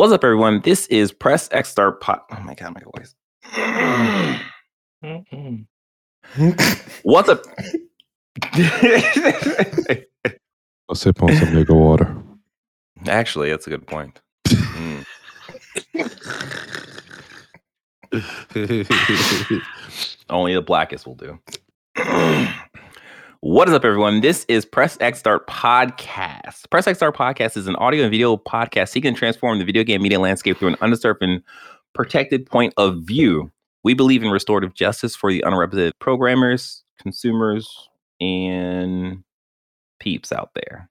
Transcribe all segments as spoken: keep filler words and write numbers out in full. What's up, everyone? This is Press X Start Pod. Oh my god, my voice. What's up? I'll sip on some nigga water. Actually, that's a good point. Mm. Only the blackest will do. What is up, everyone? This is Press X Start Podcast. Press X Start Podcast is an audio and video podcast seeking to transform the video game media landscape through an undisturbed and protected point of view. We believe in restorative justice for the unrepresented programmers, consumers, and peeps out there.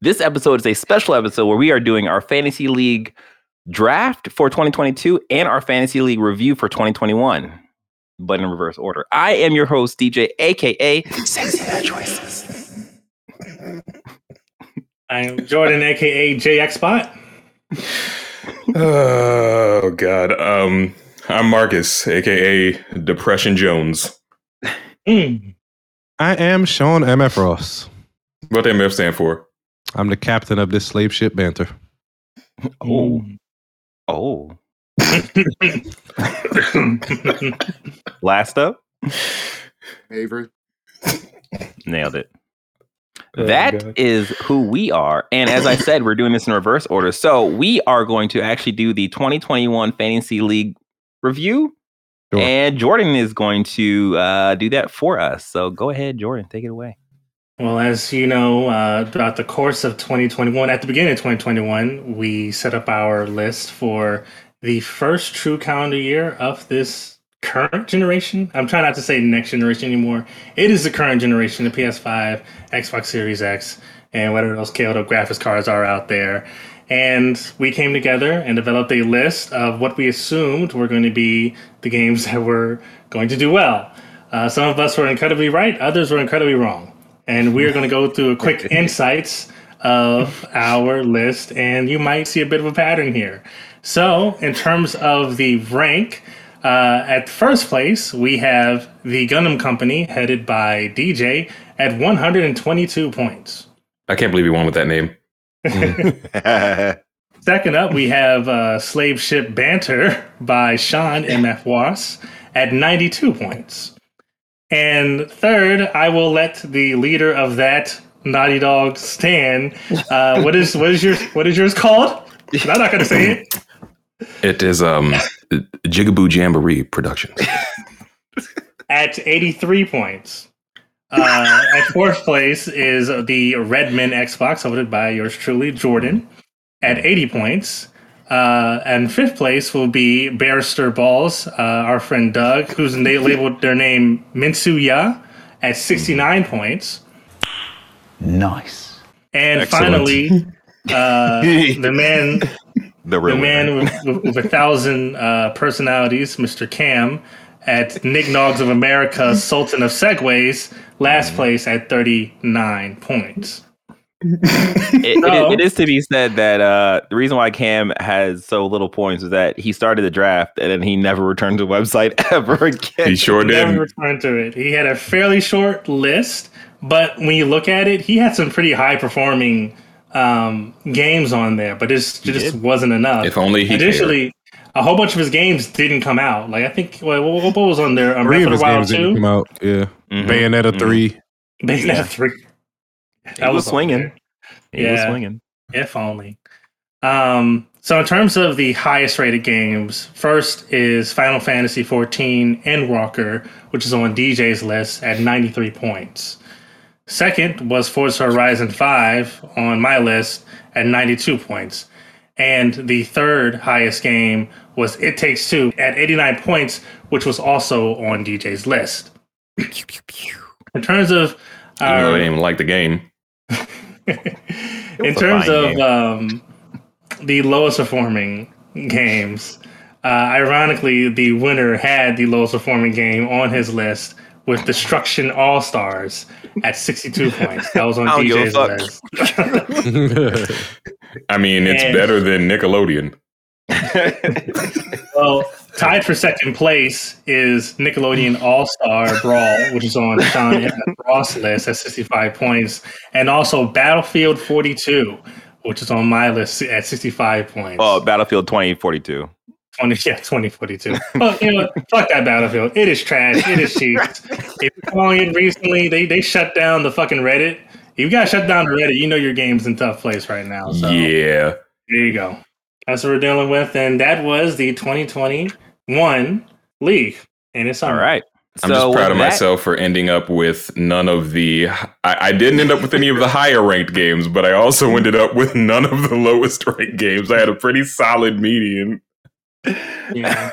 This episode is a special episode where we are doing our Fantasy League draft for twenty twenty-two and our Fantasy League review for twenty twenty-one. But in reverse order. I am your host, D J, a k a. Sexy Bad Choices. I'm Jordan, a k a. JXBot. Oh, God. Um, I'm Marcus, a k a. Depression Jones. Mm. I am Sean M F Ross. What does M F stand for? I'm the captain of this slave ship banter. Oh. Mm. Oh. Last up, Avery nailed it. Oh, that is who we are, and as I said, we're doing this in reverse order. So we are going to actually do the twenty twenty-one Fantasy League review, sure. And Jordan is going to uh, do that for us. So go ahead, Jordan, take it away. Well, as you know, uh, throughout the course of twenty twenty-one, at the beginning of twenty twenty-one, we set up our list for the first true calendar year of this current generation. I'm trying not to say next generation anymore. It is the current generation, the P S five, Xbox Series X, and whatever those scaled up graphics cards are out there. And we came together and developed a list of what we assumed were going to be the games that were going to do well. Uh, some of us were incredibly right, others were incredibly wrong. And we are going to go through a quick insights of our list, and you might see a bit of a pattern here. So, in terms of the rank, uh, at first place, we have the Gundam Company, headed by D J, at one hundred twenty-two points. I can't believe you won with that name. Second up, we have uh, Slave Ship Banter by Sean M F Wass at ninety-two points. And third, I will let the leader of that Naughty Dog stand. Uh, what is what is your what is yours called? I'm not gonna say it. It is um, Jigaboo Jamboree Productions. At eighty-three points. Uh, at fourth place is the Redmen Xbox, voted by yours truly, Jordan, at eighty points. Uh, and fifth place will be Barrister Balls, uh, our friend Doug, who's they labeled their name Minsuya, at sixty-nine points. Nice. And excellent. Finally, uh, the man... The, the man with, with, with a thousand uh, personalities, Mister Cam, at Nick Nogs of America, Sultan of Segways, last place at thirty-nine points. It, so, it, it is to be said that uh, the reason why Cam has so little points is that he started the draft and then he never returned to the website ever again. He sure did. He never returned to it. He had a fairly short list, but when you look at it, he had some pretty high-performing Um, games on there, but it's just wasn't enough. If only he Additionally, cared. A whole bunch of his games didn't come out. Like I think well, what was on there? Um, Breath of the Wild two didn't come out. Yeah, mm-hmm. Bayonetta mm-hmm. three. Bayonetta yeah. three. That was, was swinging. It yeah. was swinging. If only. Um. So in terms of the highest rated games, first is Final Fantasy fourteen Endwalker, which is on D J's list at ninety-three points. Second was Forza Horizon five on my list at ninety-two points. And the third highest game was It Takes Two at eighty-nine points, which was also on D J's list. In terms of... Um, I really didn't even like the game. In terms of um, the lowest performing games, uh, ironically, the winner had the lowest performing game on his list with Destruction All-Stars at sixty-two points. That was on D J's list. I mean, it's and, better than Nickelodeon. Well, tied for second place is Nickelodeon All-Star Brawl, which is on Sean Ross' list at sixty-five points, and also Battlefield forty-two, which is on my list at sixty-five points. Oh, Battlefield twenty forty-two. twenty, yeah, twenty forty-two. But, you know, fuck that Battlefield. It is trash. It is cheap. If you're calling it recently, they, they shut down the fucking Reddit. You got to shut down the Reddit. You know your game's in tough place right now. So. Yeah. There you go. That's what we're dealing with. And that was the twenty twenty-one league. And it's all right. I'm so just proud of that, myself for ending up with none of the... I, I didn't end up with any of the higher-ranked games, but I also ended up with none of the lowest-ranked games. I had a pretty solid median. Yeah.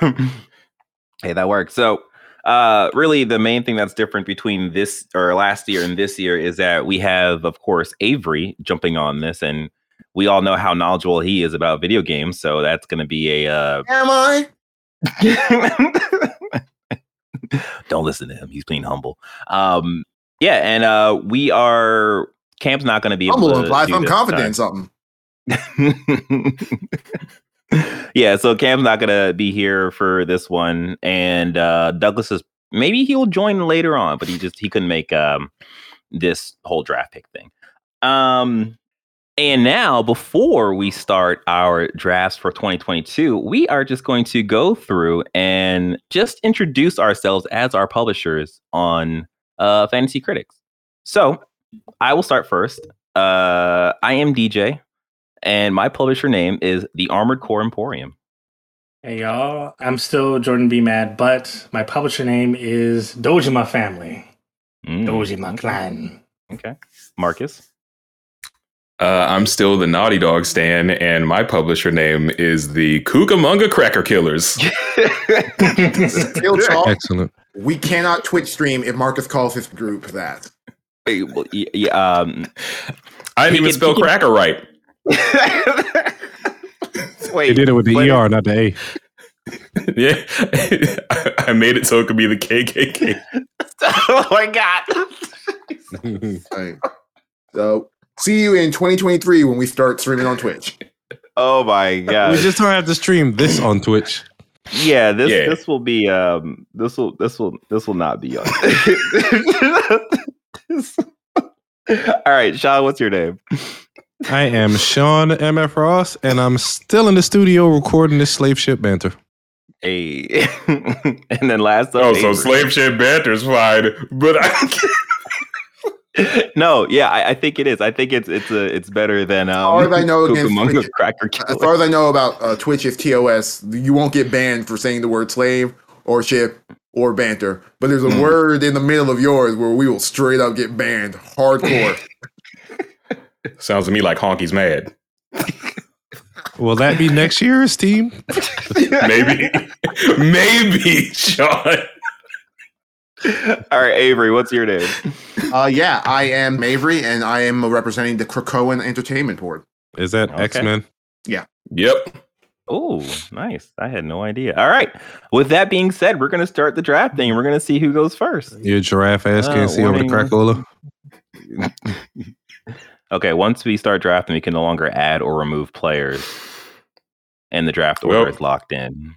Hey, that works. So, uh, really, the main thing that's different between this or last year and this year is that we have, of course, Avery jumping on this, and we all know how knowledgeable he is about video games, so that's going to be a... Uh... Am I? Don't listen to him. He's being humble. Um, yeah, and uh, we are... Camp's not going to be able humble to implies I'm confident time. In something. Yeah, so Cam's not going to be here for this one. And uh, Douglas is... Maybe he'll join later on, but he just he couldn't make um, this whole draft pick thing. Um, and now, before we start our drafts for twenty twenty-two, we are just going to go through and just introduce ourselves as our publishers on uh, Fantasy Critics. So, I will start first. Uh, I am D J. And my publisher name is the Armored Core Emporium. Hey, y'all. I'm still Jordan B. Mad, but my publisher name is Dojima Family. Mm. Dojima Clan. Okay. Marcus? Uh, I'm still the Naughty Dog Stan, and my publisher name is the Cucamonga Cracker Killers. Still talk. Excellent. We cannot Twitch stream if Marcus calls his group that. Hey, well, yeah, um, I didn't even can, spell cracker can... right. Wait, they did it with the E R, not the A. Yeah, I, I made it so it could be the K K K. Oh my god! All right. So, see you in twenty twenty-three when we start streaming on Twitch. Oh my god! We just don't have to stream this on Twitch. Yeah, this yeah. this will be um this will this will this will not be on. All right, Sean, what's your name? I am Sean M F Ross, and I'm still in the studio recording this slave ship banter. Hey, and then last up, oh, Avery. So slave ship banter is fine, but I no, yeah, I, I think it is. I think it's it's a, it's better than um. As far as I know, Twitch, cracker as far as I know about uh, Twitch, if T O S, you won't get banned for saying the word slave or ship or banter, but there's a mm. word in the middle of yours where we will straight up get banned, hardcore. Sounds to me like Honky's mad. Will that be next year's team? Maybe. Maybe, Sean. All right, Avery, what's your name? Uh, yeah, I am Avery, and I am representing the Krakoan Entertainment Board. Is that okay. X-Men? Yeah. Yep. Oh, nice. I had no idea. All right. With that being said, we're going to start the draft thing. We're going to see who goes first. Your giraffe ass can't uh, see over the Krakola. Okay, once we start drafting, we can no longer add or remove players, and the draft order well, is locked in.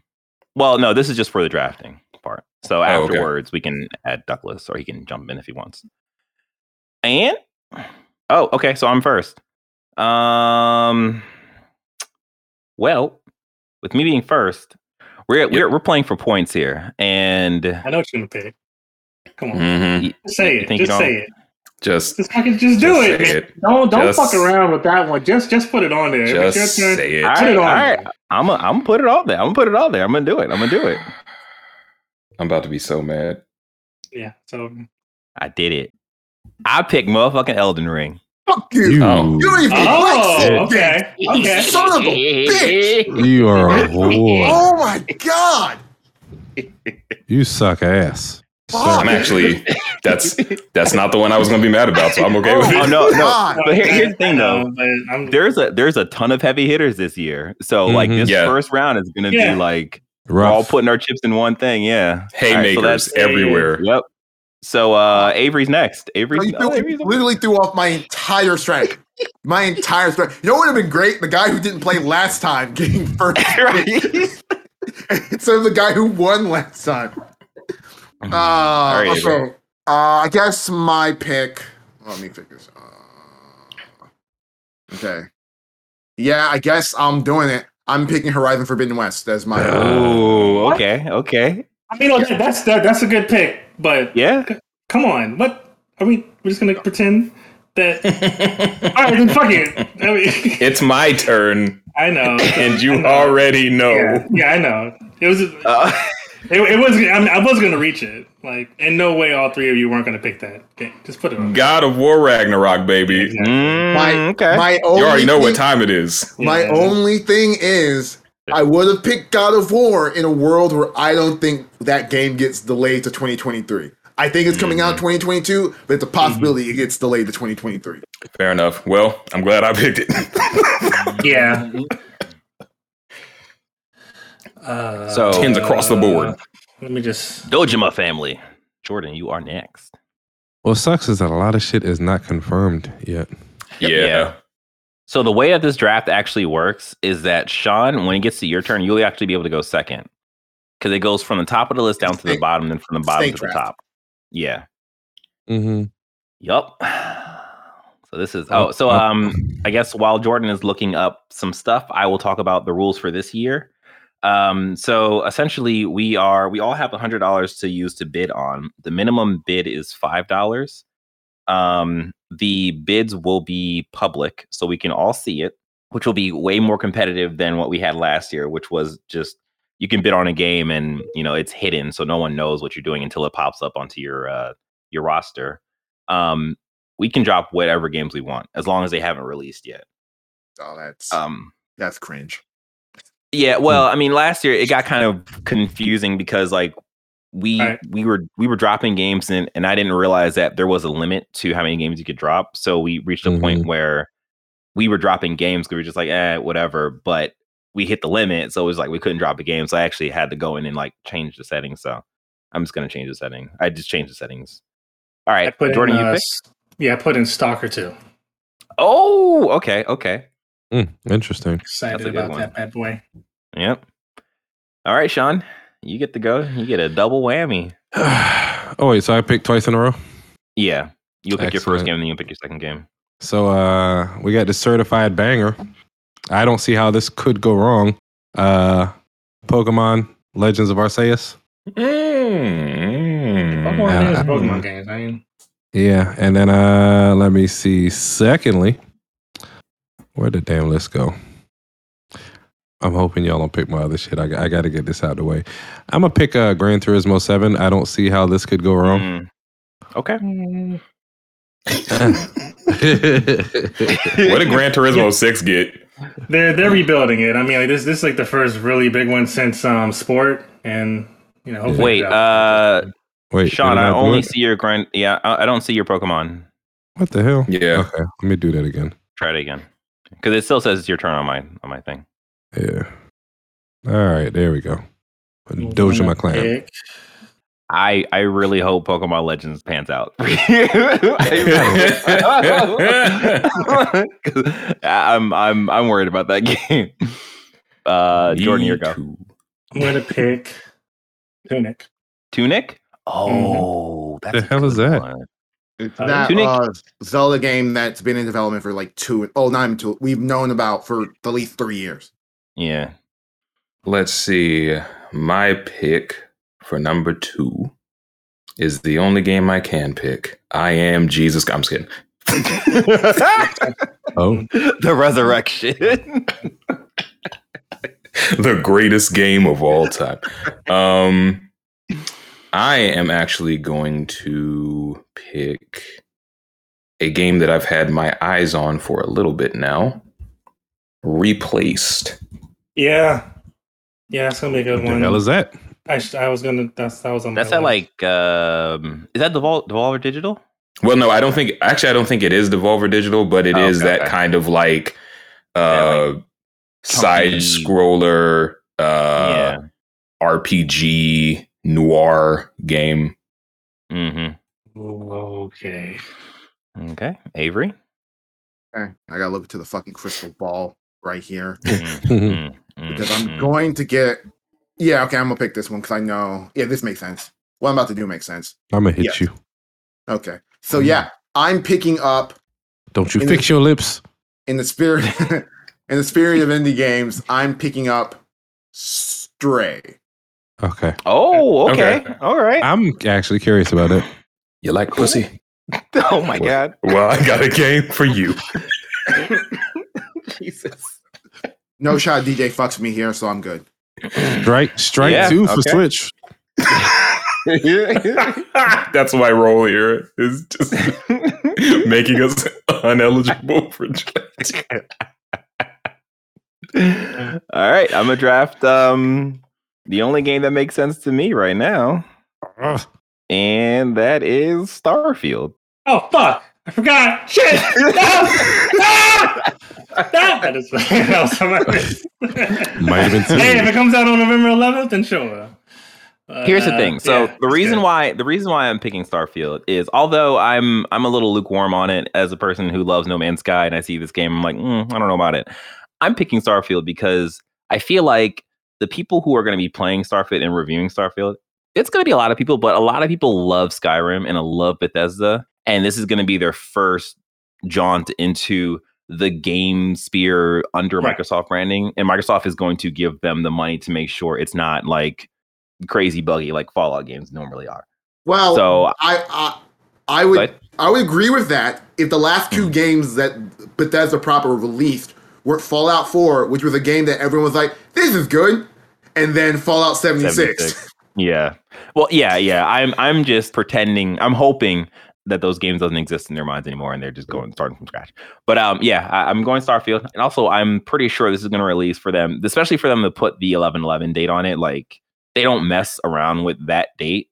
Well, no, this is just for the drafting part. So oh, afterwards, okay. we can add Douglas, or he can jump in if he wants. And oh, okay, so I'm first. Um, well, with me being first, we're yep. we're we're playing for points here, and I know what you're gonna pick. Come on, mm-hmm. you, say it. Just say it. Just, just fucking just do just it. it. Don't don't just, fuck around with that one. Just just put it on there. Just it's your turn. Say it. All right, it all right. There. I'm a, I'm put it on there. I'm gonna put it on there. I'm gonna do it. I'm gonna do it. I'm about to be so mad. Yeah. So I did it. I picked motherfucking Elden Ring. Fuck you. You don't even oh, okay. Okay. Son of a bitch. You are a whore. Oh my god. You suck ass. I'm actually that's that's not the one I was gonna be mad about, so I'm okay with it. Oh, no, no. But here, here's the thing though. There's a there's a ton of heavy hitters this year. So mm-hmm. like this yeah. first round is gonna yeah. be like rough. We're all putting our chips in one thing, yeah. Haymakers right, so everywhere. Yep. So uh, Avery's next. Avery's no, oh, Avery's literally threw off my entire strength. My entire strength. You know what would have been great? The guy who didn't play last time getting first instead of the guy who won last time. Uh, right, also, uh, I guess my pick. Let me figure this. Uh, okay, Yeah, I guess I'm doing it. I'm picking Horizon Forbidden West as my. Oh, uh, okay, okay. I mean, okay, that's that, that's a good pick, but yeah, c- come on, what are we? We're just gonna pretend that. All right, then fuck it. I mean, it's my turn. I know, and you know. already know. Yeah, yeah, I know. It was. Uh, it, it was. I, mean, I was gonna reach it. Like, in no way, all three of you weren't gonna pick that. Okay, just put it on. God of War Ragnarok, baby. Exactly. Mm, my, okay. My only you already know thing, what time it is. My yeah. only thing is, I would have picked God of War in a world where I don't think that game gets delayed to twenty twenty-three. I think it's coming mm-hmm. out in twenty twenty-two, but it's a possibility mm-hmm. it gets delayed to twenty twenty-three. Fair enough. Well, I'm glad I picked it. yeah. Uh, so tens across the board. Let me just Dojima Family. Jordan, you are next. What sucks is that a lot of shit is not confirmed yet. Yep. Yeah. yeah. So the way that this draft actually works is that Sean, when it gets to your turn, you'll actually be able to go second. Because it goes from the top of the list down to the bottom, then from the bottom to the top. Yeah. Mm-hmm. Yup. So this is oh so um I guess while Jordan is looking up some stuff, I will talk about the rules for this year. Um, so essentially we are, we all have a hundred dollars to use to bid on. The minimum bid is five dollars. Um, the bids will be public so we can all see it, which will be way more competitive than what we had last year, which was just, you can bid on a game and you know, it's hidden. So no one knows what you're doing until it pops up onto your, uh, your roster. Um, we can drop whatever games we want as long as they haven't released yet. Oh, that's, um, that's cringe. Yeah, well, I mean, last year it got kind of confusing because like we right. we were we were dropping games and, and I didn't realize that there was a limit to how many games you could drop. So we reached a mm-hmm. point where we were dropping games because we were just like, eh, whatever. But we hit the limit. So it was like we couldn't drop a game. So I actually had to go in and like change the settings. So I'm just going to change the setting. I just changed the settings. All right. Jordan, in, uh, you pick? Yeah, I put in Stalker two. Oh, okay. Okay. Mm, interesting. Excited about one. That bad boy. Yep. All right, Sean, you get to go. You get a double whammy. Oh, wait, so I picked twice in a row? Yeah. You'll pick Excellent. Your first game and then you'll pick your second game. So uh, we got the certified banger. I don't see how this could go wrong. Uh, Pokemon Legends of Arceus. Mm-hmm. Pokemon is uh, Pokemon games. I mean. Yeah. And then uh, let me see. Secondly, where'd the damn list go? I'm hoping y'all don't pick my other shit. I, I got to get this out of the way. I'm going to pick uh, Gran Turismo seven. I don't see how this could go wrong. Mm. Okay. What did Gran Turismo six get? They're they're rebuilding it. I mean, like, this, this is like the first really big one since um, Sport. And, you know, hopefully. Wait, uh, Wait Sean, I only see your Gran. Yeah, I, I don't see your Pokemon. What the hell? Yeah. Okay, let me do that again. Try it again. Because it still says it's your turn on my on my thing. Yeah. All right, there we go. Dojima Clan. I I really hope Pokemon Legends pans out. I'm I'm I'm worried about that game. Uh, Jordan, your go. I'm gonna pick Tunic. Tunic? Oh, mm-hmm. That's the hell is that? One. It's uh, that uh, Zelda game that's been in development for like two, oh, not even two, we've known about for at least three years. Yeah. Let's see. My pick for number two is the only game I can pick. I am Jesus. I'm just kidding. Oh, the resurrection. The greatest game of all time. Um, I am actually going to pick a game that I've had my eyes on for a little bit now. Replaced. Yeah. Yeah, that's going to be a good what one. What the hell is that? I, sh- I was going to... That's, that was on that's my that list. Like... Um, is that Devol- Devolver Digital? Well, no, I don't think... Actually, I don't think it is Devolver Digital, but it oh, is okay, that okay. kind of like... Uh, like side-scroller... Uh, yeah. R P G... noir game. Mm-hmm. Okay. Okay. Avery? Okay. I gotta look to the fucking crystal ball right here. Mm-hmm. Because I'm going to get... Yeah, okay, I'm gonna pick this one because I know... Yeah, this makes sense. What I'm about to do makes sense. I'm gonna hit yes. you. Okay. So, yeah, I'm picking up... Don't you fix the... your lips. In the spirit... In the spirit of indie games, I'm picking up Stray. Okay. Oh, okay. okay. All right. I'm actually curious about it. You like pussy? Oh, my well, God. Well, I got a game for you. Jesus. No shot D J fucks me here, so I'm good. Strike, strike yeah, two okay. for Switch. That's my role here, is just making us uneligible for draft. All right, I'm gonna draft um the only game that makes sense to me right now, and that is Starfield. Oh fuck, I forgot. Shit. No! No! That is Might have been hey, if it comes out on November eleventh, then sure. Uh, Here's the thing. So yeah, the reason why the reason why I'm picking Starfield is, although I'm I'm a little lukewarm on it as a person who loves No Man's Sky, and I see this game, I'm like, mm, I don't know about it. I'm picking Starfield because I feel like the people who are going to be playing Starfield and reviewing Starfield, it's going to be a lot of people, but a lot of people love Skyrim and love Bethesda, and this is going to be their first jaunt into the game sphere under right. Microsoft branding, and Microsoft is going to give them the money to make sure it's not like crazy buggy like Fallout games normally are. Well, so I I, I would but, I would agree with that if the last two games that Bethesda proper released were Fallout four, which was a game that everyone was like, "This is good," and then Fallout seventy-six. Yeah. Well, yeah, yeah. I'm I'm just pretending. I'm hoping that those games doesn't exist in their minds anymore, and they're just going starting from scratch. But um, yeah, I, I'm going Starfield, and also I'm pretty sure this is going to release for them, especially for them to put the eleven eleven date on it, like. They don't mess around with that date,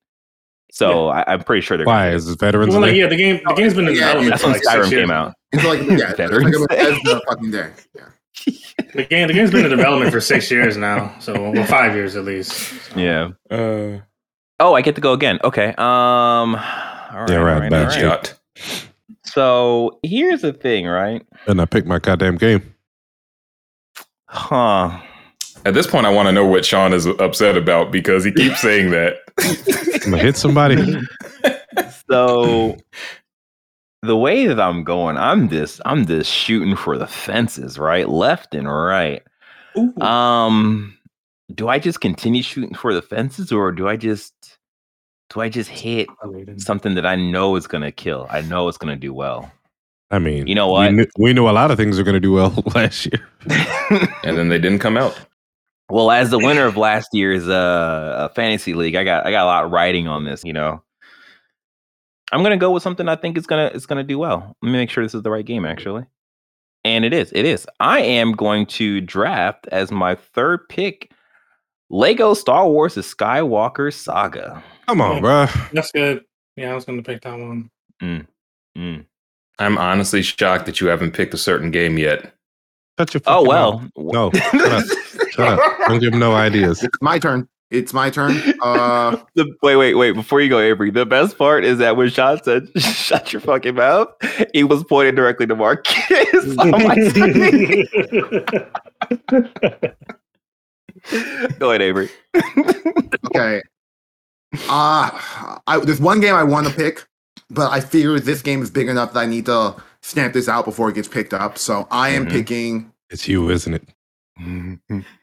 so yeah. I, I'm pretty sure they're. Why is this Veterans Day? Well, like, yeah, the game, the game's been in development. Yeah, that's when like Skyrim came out. It's like yeah, Veterans like a, fucking day. Yeah. The game, the game's been in development for six years now, so well, five years at least. So. Yeah. Uh, oh, I get to go again. Okay. Um. All right. Yeah, right. All right, bad all right. Shot. So here's the thing, right? And I picked my goddamn game. Huh. At this point, I want to know what Sean is upset about because he keeps saying that. I'm going to hit somebody. So the way that I'm going, I'm just, I'm just shooting for the fences, right? Left and right. Ooh. Um, do I just continue shooting for the fences, or do I just do I just hit something that I know is going to kill? I know it's going to do well. I mean, you know what? We knew, we knew a lot of things are going to do well last year. And then they didn't come out. Well, as the winner of last year's uh, fantasy league, I got I got a lot riding on this. You know, I'm gonna go with something I think is gonna it's gonna do well. Let me make sure this is the right game, actually. And it is. It is. I am going to draft as my third pick, Lego Star Wars the Skywalker Saga. Come on, bro. That's good. Yeah, I was gonna pick that one. Mm. Mm. I'm honestly shocked that you haven't picked a certain game yet. Shut your fucking oh well. Mouth. No. Shut up. Don't give him no ideas. It's my turn. It's my turn. Uh, the, wait, wait, wait. Before you go, Avery, the best part is that when Sean said, shut your fucking mouth, he was pointed directly to Marcus on my screen. Go ahead, Avery. Okay. Uh, I, there's one game I want to pick, but I figure this game is big enough that I need to stamp this out before it gets picked up. So I am mm-hmm. picking... It's you, isn't it?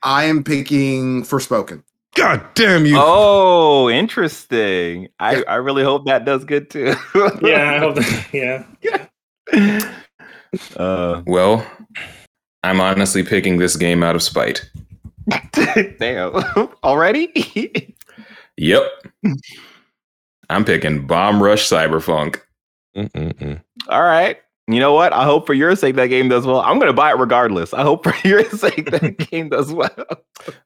I am picking Forspoken. God damn you. Oh, interesting. I, yeah. I really hope that does good too. Yeah, I hope that, yeah. yeah. Uh, well, I'm honestly picking this game out of spite. Damn. Already? Yep. I'm picking Bomb Rush Cyberfunk. Mm-mm-mm. All right. You know what? I hope for your sake that game does well. I'm going to buy it regardless. I hope for your sake that game does well.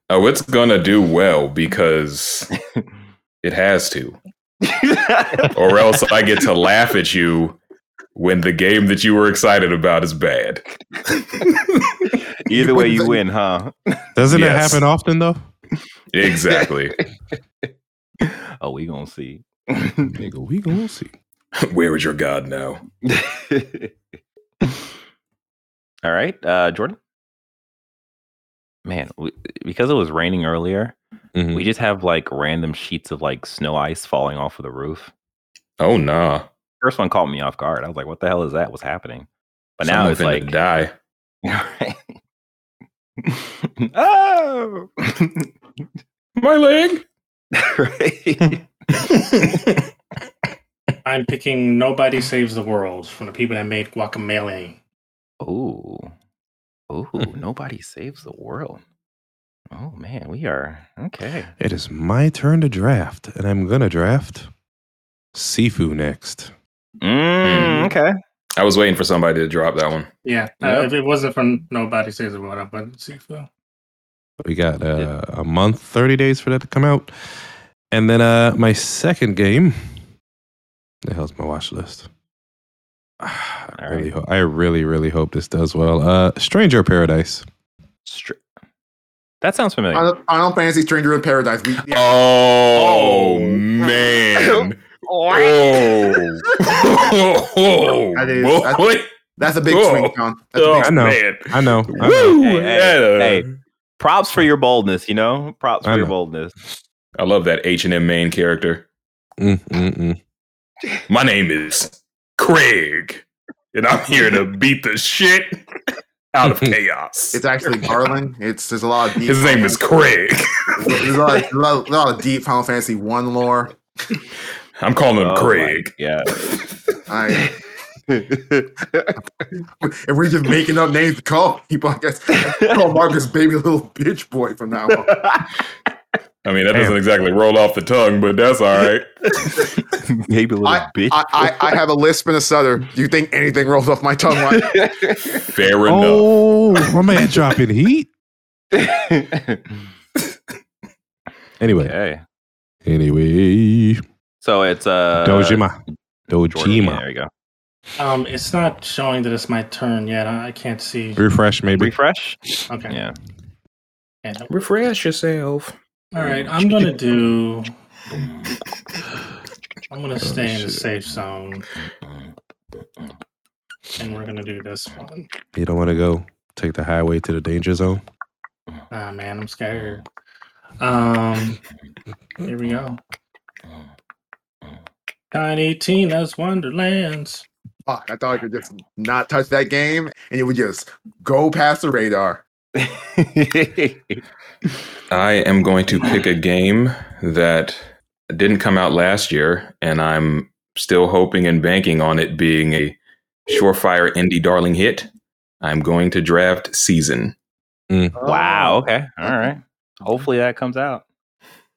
Oh, it's going to do well because it has to. Or else I get to laugh at you when the game that you were excited about is bad. Either way you win, huh? Doesn't yes. it happen often, though? Exactly. Oh, we going to see. Nigga, we going to see. Where is your God now? All right, uh, Jordan. Man, we, because it was raining earlier, mm-hmm. we just have like random sheets of like snow ice falling off of the roof. Oh nah! First one caught me off guard. I was like, "What the hell is that? What's happening?" But now Someone it's like die. Oh! My leg! Right. I'm picking Nobody Saves the World from the people that made Guacamelee. Oh. Oh, Nobody Saves the World. Oh, man, we are... Okay. It is my turn to draft, and I'm going to draft Sifu next. Mm, okay. I was waiting for somebody to drop that one. Yeah. Yep. Uh, if it wasn't from Nobody Saves the World, I wouldn't see Phil. We got uh, yeah. a month, thirty days for that to come out. And then uh, my second game. The hell's my watch list? I, right. really ho- I really, really hope this does well. Uh, Stranger of Paradise. Str- that sounds familiar. I don't, I don't fancy Stranger of Paradise. We, yeah. Oh, oh, man. Oh. oh, oh that is, that's, that's a big oh. swing, John. That's oh, a big swing. I know. Man. I know. I know. Hey, hey, hey, props for your boldness, you know? Props for know. your boldness. I love that H and M main character. Mm-mm-mm. My name is Craig, and I'm here to beat the shit out of chaos. It's actually Garland. It's there's a lot of deep His name is Craig. There's a lot, of, a, lot, a lot of deep Final Fantasy one lore. I'm calling him oh Craig. Yeah. I if we're just making up names to call people, I guess call Marcus baby little bitch boy from now on. I mean that Damn. doesn't exactly roll off the tongue, but that's all right. Baby little I, bitch. I, I, I have a lisp and a stutter. Do you think anything rolls off my tongue like fair enough? Oh, my man dropping heat. Anyway. Okay. Anyway. So it's uh Dojima. Dojima. There you go. Um, it's not showing that it's my turn yet. I can't see. Refresh, maybe. Refresh. Okay. Yeah. And refresh yourself. All right. I'm gonna do. I'm gonna stay oh, in the safe zone, and we're gonna do this one. You don't want to go take the highway to the danger zone. Ah, man, I'm scared. Um, here we go. Tiny Tina's Wonderlands. Fuck, I thought I could just not touch that game and it would just go past the radar. I am going to pick a game that didn't come out last year and I'm still hoping and banking on it being a surefire indie darling hit. I'm going to draft Season. Mm. Wow, okay. All right. Hopefully that comes out.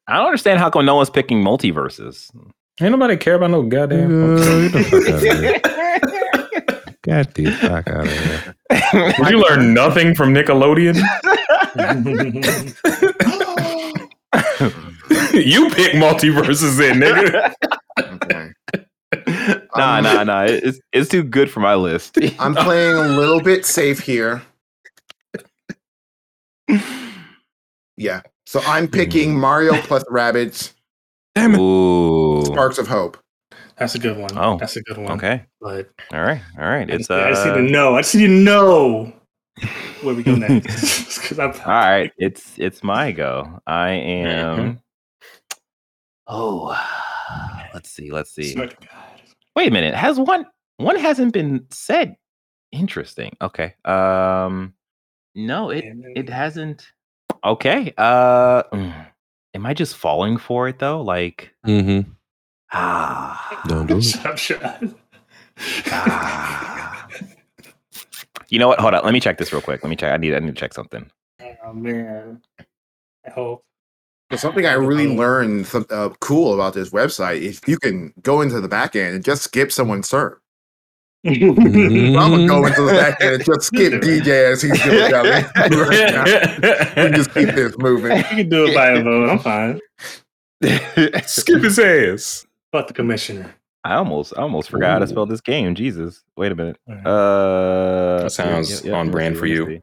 I don't understand how come no one's picking multiverses. Ain't nobody care about no goddamn. Dude, get the fuck out of here. Did you learn nothing from Nickelodeon? You pick multiverses in, nigga. Okay. Nah, um, nah, nah. It's, it's too good for my list. I'm playing a little bit safe here. Yeah. So I'm picking Mario plus Rabbids. Damn it. Ooh. Sparks of Hope. That's a good one. Oh, that's a good one. Okay. But all right. All right. It's I just uh, need to know. I just need to know where we go next. All right. It's it's my go. I am. Mm-hmm. Oh, let's see. Let's see. Swear to God. Wait a minute. Has one one hasn't been said? Interesting. Okay. Um. No, it it hasn't. Okay. Uh. Mm. Am I just falling for it though? Like, mm-hmm. ah, don't do it. Ah. You know what? Hold on. Let me check this real quick. Let me check. I need. I need to check something. Oh man, I hope. But something I really learned some, uh, cool about this website is you can go into the back end and just skip someone's serve. Mm-hmm. I'm gonna go into the back end and just skip D J as he's doing that. We just keep this moving. You can do it by a vote. I'm fine. Skip his ass. Fuck the commissioner. I almost, I almost forgot Ooh. I spelled this game. Jesus, wait a minute. Uh, that sounds yeah, yeah, yeah, on brand see, for you.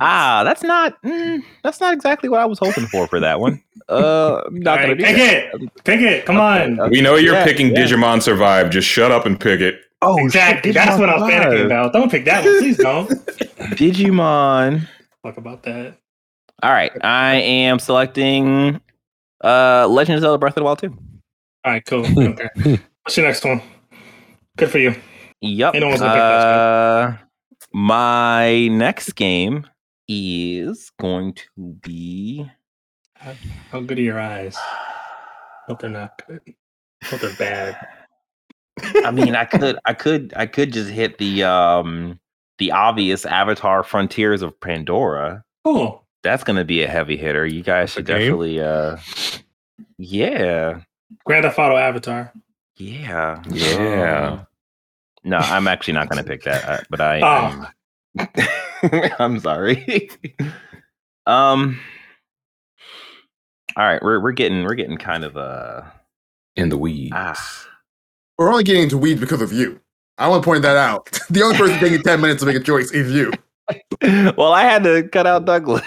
Ah, that's not, mm, that's not exactly what I was hoping for for that one. Uh, I'm not All gonna right, do pick that. it. Pick it. Come okay, on. Okay. We know you're yeah, picking yeah. Digimon Survive. Just shut up and pick it. Oh, exactly. Shit, that's what I was panicking about. Don't pick that one. Please don't. Digimon. Talk about that. All right. I am selecting uh, Legend of Zelda Breath of the Wild two. All right, cool. Okay. What's your next one? Good for you. Yep. No one's gonna pick uh, that, my next game is going to be... How good are your eyes? Hope they're not good. Hope they're bad. I mean, I could, I could, I could just hit the um, the obvious Avatar: Frontiers of Pandora. Cool. That's gonna be a heavy hitter. You guys should definitely, uh, yeah. Grand Theft Auto Avatar. Yeah, yeah. Oh. No, I'm actually not gonna pick that, I, but I. Oh. I'm, I'm sorry. um. All right, we're we're getting we're getting kind of uh in the weeds. Ah. We're only getting into weeds because of you. I want to point that out. The only person taking ten minutes to make a choice is you. Well, I had to cut out Douglas.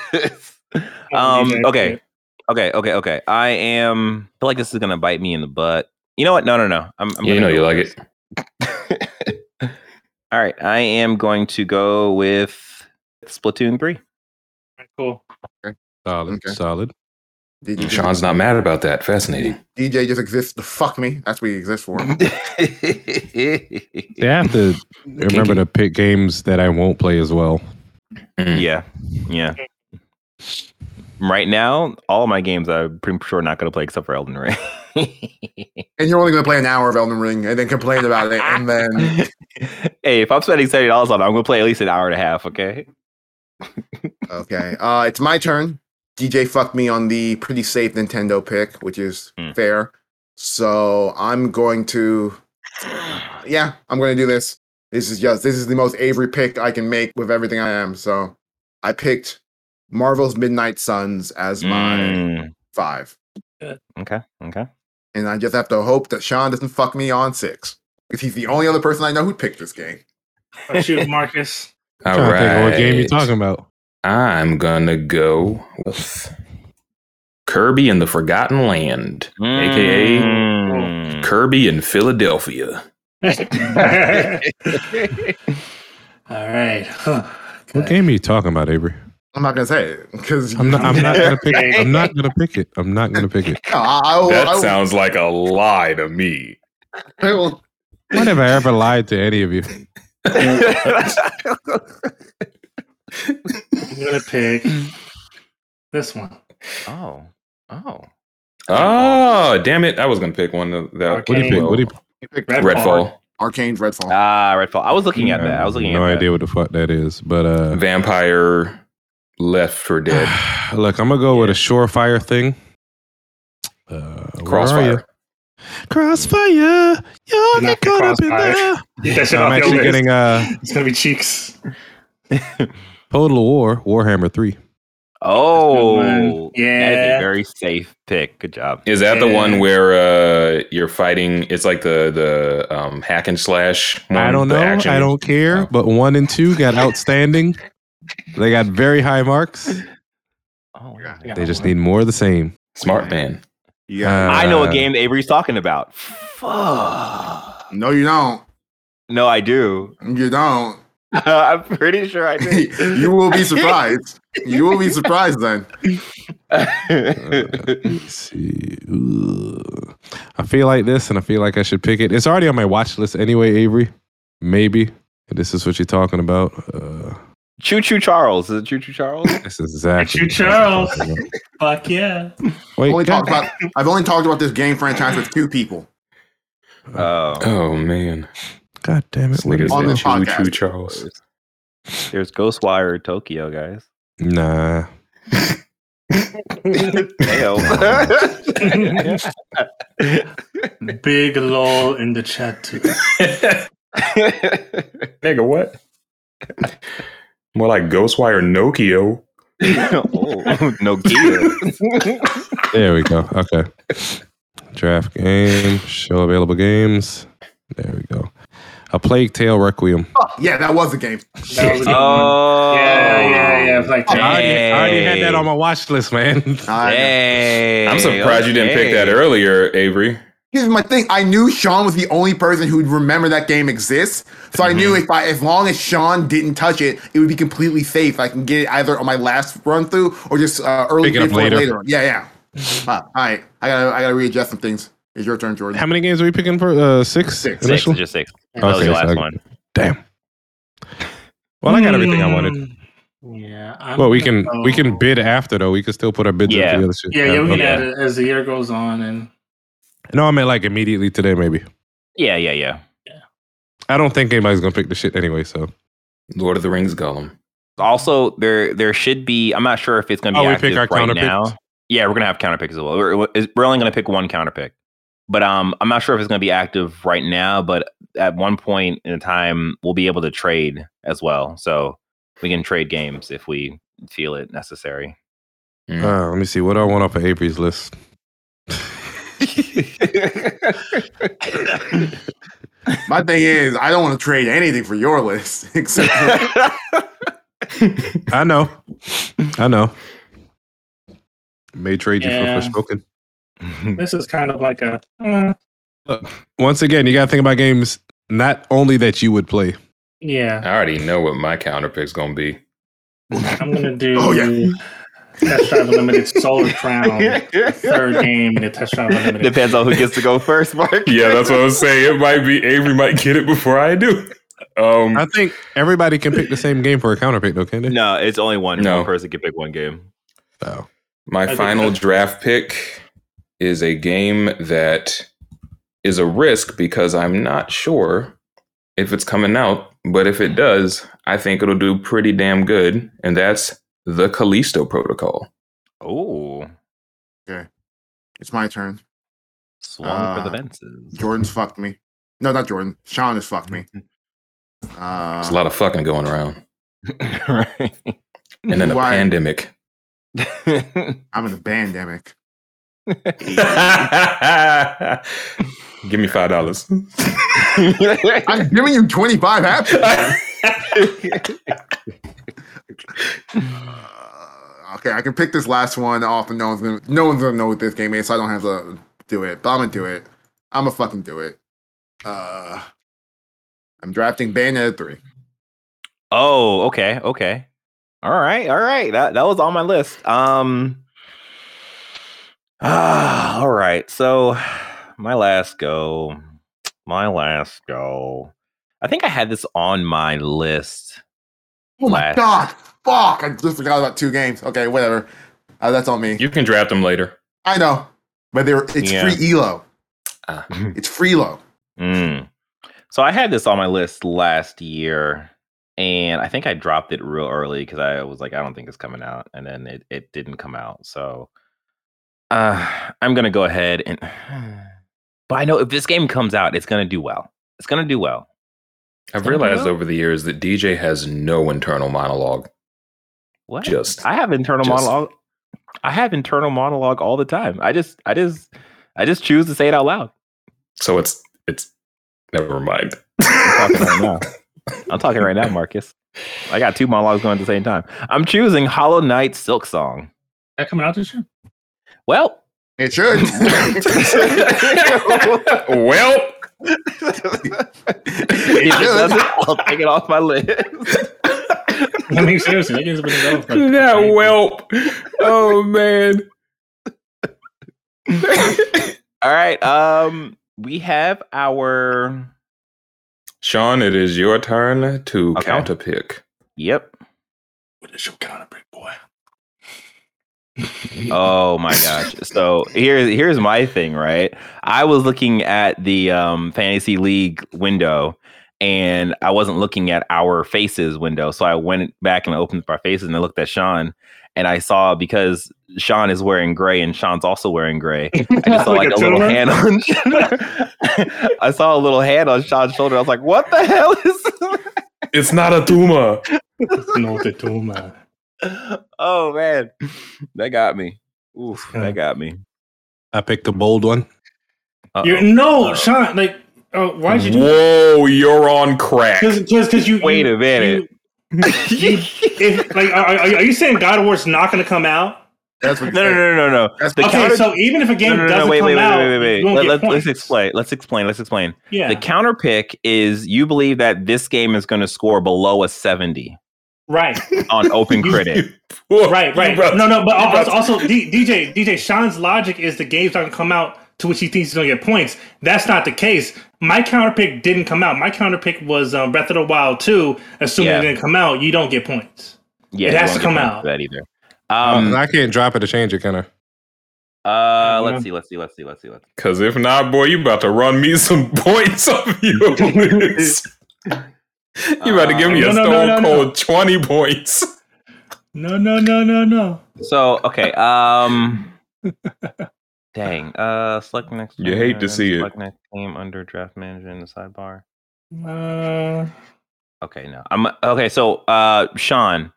um, okay, okay, okay, okay. I am I feel like this is gonna bite me in the butt. You know what? No, no, no. I'm. I'm yeah, you know you like this. It. All right, I am going to go with Splatoon three. Cool. Okay. Solid. Okay. Solid. D J Sean's not mad about that. Fascinating. D J just exists to fuck me. That's what he exists for. They have to remember to pick games that I won't play as well. Mm. Yeah. Yeah. Right now, all my games I'm pretty sure not going to play except for Elden Ring. And you're only going to play an hour of Elden Ring and then complain about it. And then... Hey, if I'm spending seventy dollars on it, I'm going to play at least an hour and a half, okay? Okay. Uh, it's my turn. D J fucked me on the pretty safe Nintendo pick, which is mm. fair. So I'm going to, yeah, I'm going to do this. This is just, this is the most Avery pick I can make with everything I am. So I picked Marvel's Midnight Suns as my mm. five. Okay, okay. And I just have to hope that Sean doesn't fuck me on six. Because he's the only other person I know who picked this game. Oh, shoot, Marcus. All right. Think what game you talking about? I'm gonna go with Kirby and the Forgotten Land, mm. aka Kirby in Philadelphia. All right. Huh. What game are you talking about, Avery? I'm not gonna say it because I'm not. I'm not gonna pick it. I'm not gonna pick it. I'm not gonna pick it. No, I will, that I will. Sounds like a lie to me. I will. When have I ever lied to any of you? I'm gonna pick this one. Oh, oh, oh! Damn it! I was gonna pick one of that. What do you pick? What do you pick? Redfall. Redfall. Arcane's Redfall. Ah, Redfall. I was looking at that. I was looking. No at idea that. What the fuck that is, but uh, Vampire Left for Dead. Look, I'm gonna go yeah. with a surefire thing. Uh, Crossfire. Crossfire. You're gonna caught up in there. That's I'm actually getting. Uh, it's gonna be cheeks. Total War, Warhammer three. Oh, yeah. That's a very safe pick. Good job. Is that yeah. the one where uh, you're fighting? It's like the, the um, hack and slash. One, I don't know. Action. I don't care. Oh. But one and two got outstanding. They got very high marks. Oh, yeah. They just need more of the same. Smart man. Yeah. Uh, I know a game that Avery's talking about. Fuck. No, you don't. No, I do. You don't. Uh, I'm pretty sure I did. You will be surprised. You will be surprised then. Uh, let's see. Ooh. I feel like this and I feel like I should pick it. It's already on my watch list anyway, Avery. Maybe. This is what you're talking about. Uh, Choo Choo Charles. Is it Choo Choo Charles? That's exactly. Choo Choo Charles. Fuck yeah. Wait, only talked about, I've only talked about this game franchise with two people. Oh, oh man. God damn it. What is on this podcast. Choo Choo Charles. There's Ghostwire Tokyo, guys. Nah. Big lol in the chat, too. Nigga, what? More like Ghostwire Nokio. Oh, Nokio. There we go. Okay. Draft game. Show available games. There we go. A Plague Tale Requiem. Oh, yeah, that was a game. That was a game. Oh, yeah, yeah, yeah. Plague Tale. I already, I already had that on my watch list, man. Hey, I'm surprised okay. you didn't pick that earlier, Avery. Here's my thing. I knew Sean was the only person who'd remember that game exists, so I mm-hmm. knew if I, as long as Sean didn't touch it, it would be completely safe. I can get it either on my last run through or just uh, early or later. later. Yeah, yeah. uh, all right, I gotta, I gotta readjust some things. It's your turn, Jordan. How many games are we picking for? Uh, six? Six. Initial? Six. Just six. That okay, was your last so I, one. Damn. Well, I got everything I wanted. Yeah. I'm well, we can go. we can bid after though. We can still put our bids yeah. up to the other shit. Yeah, yeah, we can add it as the year goes on. And no, I meant like immediately today, maybe. Yeah, yeah, yeah. Yeah. I don't think anybody's gonna pick the shit anyway. So, Lord of the Rings Gollum. Also, there there should be. I'm not sure if it's gonna be oh, active we pick our right now. Picks? Yeah, we're gonna have counterpicks as well. We're, we're only gonna pick one counterpick, but um, I'm not sure if it's gonna be active right now. But at one point in time, we'll be able to trade as well. So. We can trade games if we feel it necessary. Mm. Uh, let me see. What do I want off of Avery's list? My thing is, I don't want to trade anything for your list. Except for- I know. I know. May trade yeah. you for, for smoking. This is kind of like a... Uh. Look, once again, you got to think about games not only that you would play. Yeah. I already know what my counterpick's gonna be. I'm gonna do oh, yeah. Test Drive Unlimited Solar Crown, third game in the Test Drive Unlimited. Depends on who gets to go first, Mark. Yeah, that's what I was saying. It might be Avery might get it before I do. Um, I think everybody can pick the same game for a counterpick, though, can they? No, it's only one. No. One person can pick one game. Oh. My I final draft pick is a game that is a risk because I'm not sure if it's coming out, but if it does, I think it'll do pretty damn good. And that's The Callisto Protocol. Oh. Okay. It's my turn. Swung uh, for the fences. Jordan's fucked me. No, not Jordan. Sean has fucked me. Uh, There's a lot of fucking going around. Right. And then a pandemic. I'm in a pandemic. Give me five dollars. I'm giving you twenty-five after. uh, okay, I can pick this last one off, and no one's gonna, no one's gonna know what this game is, so I don't have to do it. But I'm gonna do it. I'm gonna fucking do it. Uh, I'm drafting Bayonetta three. Oh, okay, okay, all right, all right. That that was on my list. Um, ah, all right, so. My last go. My last go. I think I had this on my list. Oh my last. God. Fuck. I just forgot about two games. Okay, whatever. Uh, that's on me. You can draft them later. I know. But they're it's yeah. free E L O. Uh, it's free E L O. Mm. So I had this on my list last year. And I think I dropped it real early because I was like, I don't think it's coming out. And then it, it didn't come out. So uh, I'm going to go ahead and... But I know if this game comes out, it's going to do well. It's going to do well. It's I've realized well. over the years that D J has no internal monologue. What? Just I have internal just. monologue. I have internal monologue all the time. I just, I just, I just choose to say it out loud. So it's, it's, never mind. I'm talking right now. I'm talking right now, Marcus. I got two monologues going at the same time. I'm choosing Hollow Knight Silk Song. That coming out this year? Well. It should. Well, it should. I'll take it off my list. I mean, seriously, that game's been that whelp. Oh man. All right. Um, we have our Sean. It is your turn to okay. counterpick. Yep. What is your counterpick, boy? Oh my gosh. So here's here's my thing, right? I was looking at the um Fantasy League window and I wasn't looking at our faces window. So I went back and I opened up our faces and I looked at Sean and I saw because Sean is wearing gray and Sean's also wearing gray. I just saw like, like a, a little hand on I saw a little hand on Sean's shoulder. I was like, what the hell is that? It's not a tumor. It's not a tumor. Oh man, that got me. Oof, that got me. I picked a bold one. You no, Uh-oh. Sean. Like, oh, why'd you do Whoa, that? Whoa, you're on crack. Just because you wait you, a minute. You, you, if, like, are, are you saying God of War's not going to come out? That's what no, no, no, no, no, no. Okay, counter- so even if a game no, no, no, doesn't wait, come wait, out, wait, wait, wait, wait. Let, let's explain. Let's explain. Let's explain. Yeah. The counter pick is you believe that this game is going to score below a seventy. Right on Open Critic. right, right. No, no. But also, also D J, D J, Sean's logic is the game's not gonna come out to which he thinks he's gonna get points. That's not the case. My counterpick didn't come out. My counterpick was um, Breath of the Wild two. Assuming yeah. it didn't come out, you don't get points. Yeah, it has to come out. That either. Um, um, I can't drop it to change it, can I? Uh, let's see, let's see, let's see, let's see, let's see. Because if not, boy, you about to run me some points off your list. You about to give me uh, a no, stone no, no, cold no. twenty points. No, no, no, no, no. So, okay. Um, dang. Uh, select next. You hate to see select it. Select next game under draft manager in the sidebar. Uh. Okay, no. I'm okay. So, uh, Sean,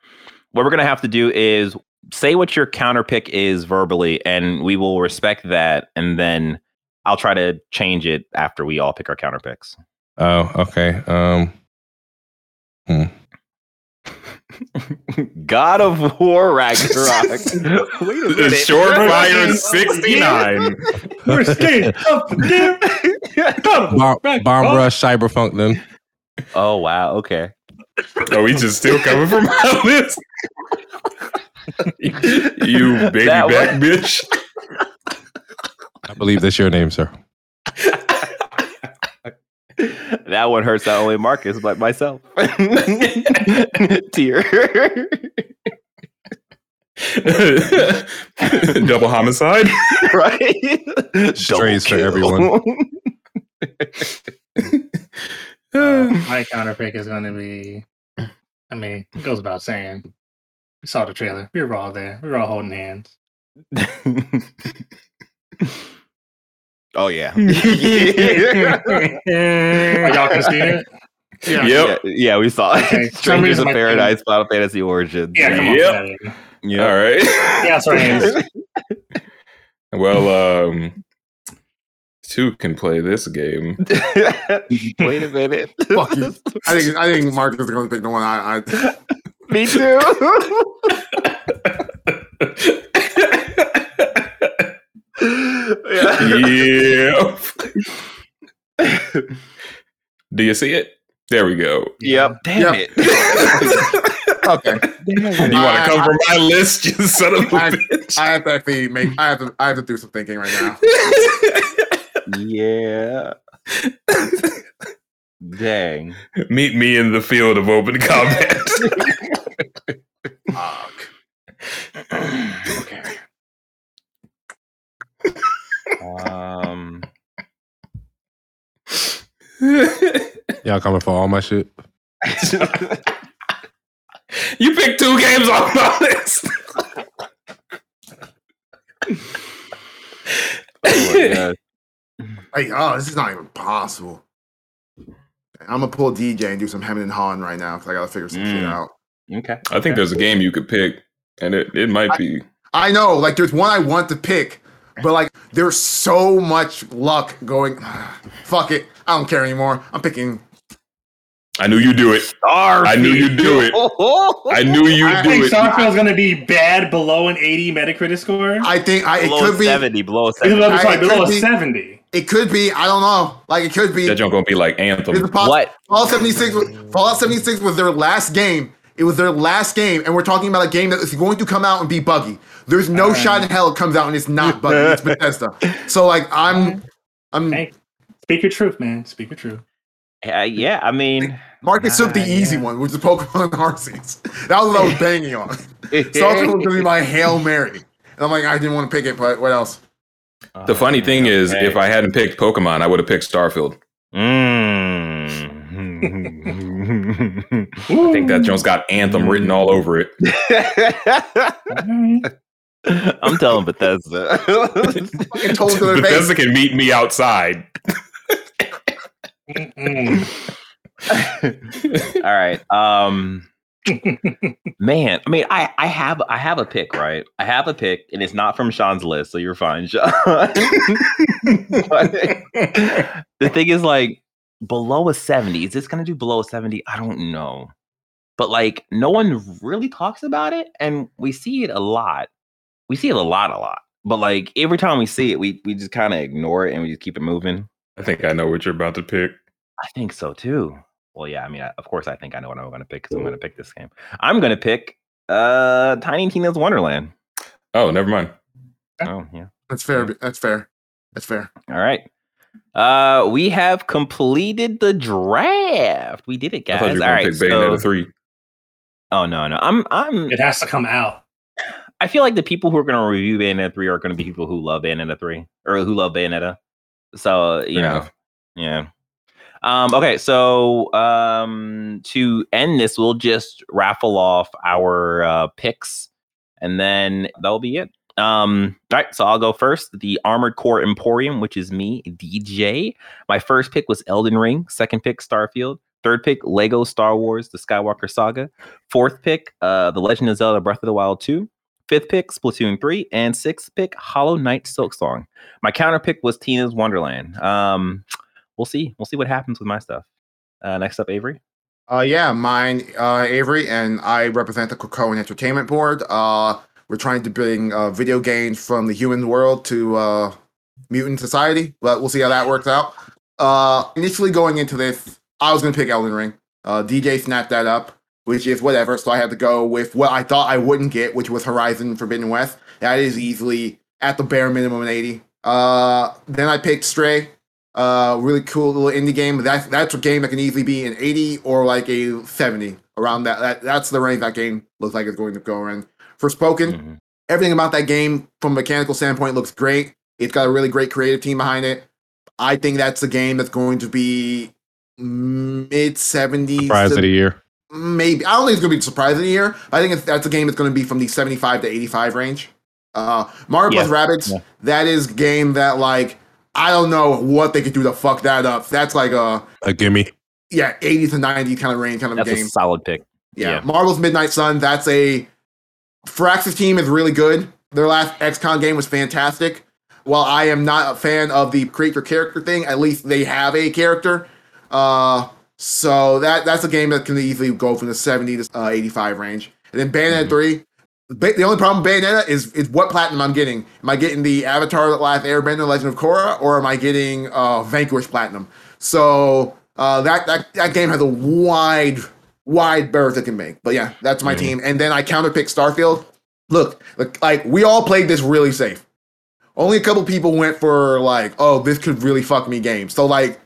what we're gonna have to do is say what your counter pick is verbally, and we will respect that. And then I'll try to change it after we all pick our counter picks. Oh, okay. Um. Hmm. God of War Ragnarok. Wait a minute. Short Fire sixty-nine. We're skating up the dip. Bomb, bomb Rush Cyberfunk then. Oh, wow. Okay. Oh, we just still coming from my list. You baby that back was... bitch. I believe that's your name, sir. That one hurts not only Marcus, but myself. Tear. Double homicide. Right? Strays for everyone. Uh, my counter pick is going to be, I mean, it goes without saying. We saw the trailer. We were all there. We were all holding hands. Oh, yeah. Are y'all can see it? Yeah. Yep. Yeah, yeah, we saw it. Okay. Strangers of Paradise, thing. Final Fantasy Origins. Yeah, come on. Yep. Yeah, all right. Yeah, that's right. Well, um... two can play this game. Wait a minute. Fuck you. I think I think Mark is going to pick the one I... I... Me too. Yeah. Do you see it? There we go. Yep. Damn yep. it. Okay. You want to come from my list, you son of a bitch? I have to actually make... I have to, I have to do some thinking right now. Yeah. Dang. Meet me in the field of open combat. Oh, okay. Um. Y'all coming for all my shit? You picked two games off my list. Oh my God. Like, oh, this is not even possible. I'm gonna pull D J and do some hemming and hawing right now because I gotta figure some mm. shit out. Okay. I think there's a game you could pick, and it, it might I, be. I know, like there's one I want to pick, but like there's so much luck going. Fuck it, I don't care anymore. I'm picking. I knew you do it. Starfield. I knew you do it. I knew you do it. I think Starfield's gonna be bad below an eighty Metacritic score. I think I, it could be seventy, below seventy. I, it below be, seventy. It could be. I don't know. Like it could be. That junk gonna be like Anthem. Poss- what? Fallout seventy-six. Fallout seventy-six was their last game. It was their last game, and we're talking about a game that is going to come out and be buggy. There's no um, shot in hell it comes out and it's not buggy. It's Bethesda. So like I'm, I'm. Hey, speak your truth, man. Speak your truth. Uh, yeah, I mean, Marcus took the uh, easy yeah. one, which is Pokemon Arceus. That was what I was banging on. Starfield was really my Hail Mary, and I'm like, I didn't want to pick it, but what else? Uh, the funny thing okay. is, if I hadn't picked Pokemon, I would have picked Starfield. Mm. I think that Jones got Anthem written all over it. I'm telling Bethesda. I told them to Bethesda face. Can meet me outside. All right. Um, man, I mean, I, I have I have a pick, right? I have a pick, and it's not from Sean's list, so you're fine, Sean. But the thing is, like, below a seventy. Is this gonna do below a seventy? I don't know. But like, no one really talks about it, and we see it a lot. We see it a lot, a lot. But like, every time we see it, we we just kind of ignore it and we just keep it moving. I think I know what you're about to pick. I think so, too. Well, yeah, I mean, I, of course, I think I know what I'm going to pick because I'm going to pick this game. I'm going to pick uh, Tiny Tina's Wonderland. Oh, never mind. Oh, yeah. That's fair. That's fair. That's fair. All right. Uh, we have completed the draft. We did it, guys. I thought you were going to pick Bayonetta three. Oh no, no, I'm, I'm. It has to come out. I feel like the people who are going to review Bayonetta three are going to be people who love Bayonetta three or who love Bayonetta. So you yeah. know, yeah. Um, okay, so um, to end this, we'll just raffle off our uh, picks, and then that'll be it. Um, all right, so I'll go first. The Armored Core Emporium, which is me, D J. My first pick was Elden Ring. Second pick, Starfield. Third pick, Lego Star Wars the Skywalker Saga. Fourth pick, uh, The Legend of Zelda Breath of the Wild two. Fifth pick, Splatoon three. And sixth pick, Hollow Knight Silksong. My counter pick was Tina's Wonderland. Um, we'll see. We'll see what happens with my stuff. Uh, next up, Avery. Uh, yeah, mine, uh, Avery, and I represent the Cocoon Entertainment Board. Uh, we're trying to bring uh, video games from the human world to uh, mutant society, but we'll see how that works out. Uh, initially going into this, I was going to pick Elden Ring. Uh, D J snapped that up, which is whatever, so I had to go with what I thought I wouldn't get, which was Horizon Forbidden West. That is easily, at the bare minimum, an eighty. Uh, then I picked Stray, uh, really cool little indie game. That's, that's a game that can easily be an eighty or like a seventy, around that. that that's the range that game looks like it's going to go in. For Spoken, mm-hmm. everything about that game, from a mechanical standpoint, looks great. It's got a really great creative team behind it. I think that's a game that's going to be mid seventies surprise of the year, maybe. I don't think it's gonna be the surprise of the year. I think it's, that's a game that's going to be from the seventy-five to eighty-five range. uh Mario yeah. plus Rabbids, yeah. that is a game that, like, I don't know what they could do to fuck that up. That's like a a gimme. Yeah, eighty to ninety kind of range, kind of that's game. That's a solid pick. Yeah. yeah Marvel's Midnight Sun, that's a Firaxis team is really good. Their last X COM game was fantastic. While I am not a fan of the create your character thing, at least they have a character. Uh, so that that's a game that can easily go from the seventy to eighty-five range. And then Bayonetta mm-hmm. three. Ba- the only problem with Bayonetta is is what platinum I'm getting. Am I getting the Avatar: The Last Airbender, Legend of Korra, or am I getting uh, Vanquish platinum? So uh, that that that game has a wide wide berth it can make. But yeah, that's my mm-hmm. team. And then I counterpick Starfield. Look, look, like we all played this really safe. Only a couple people went for like, oh, this could really fuck me game. So like.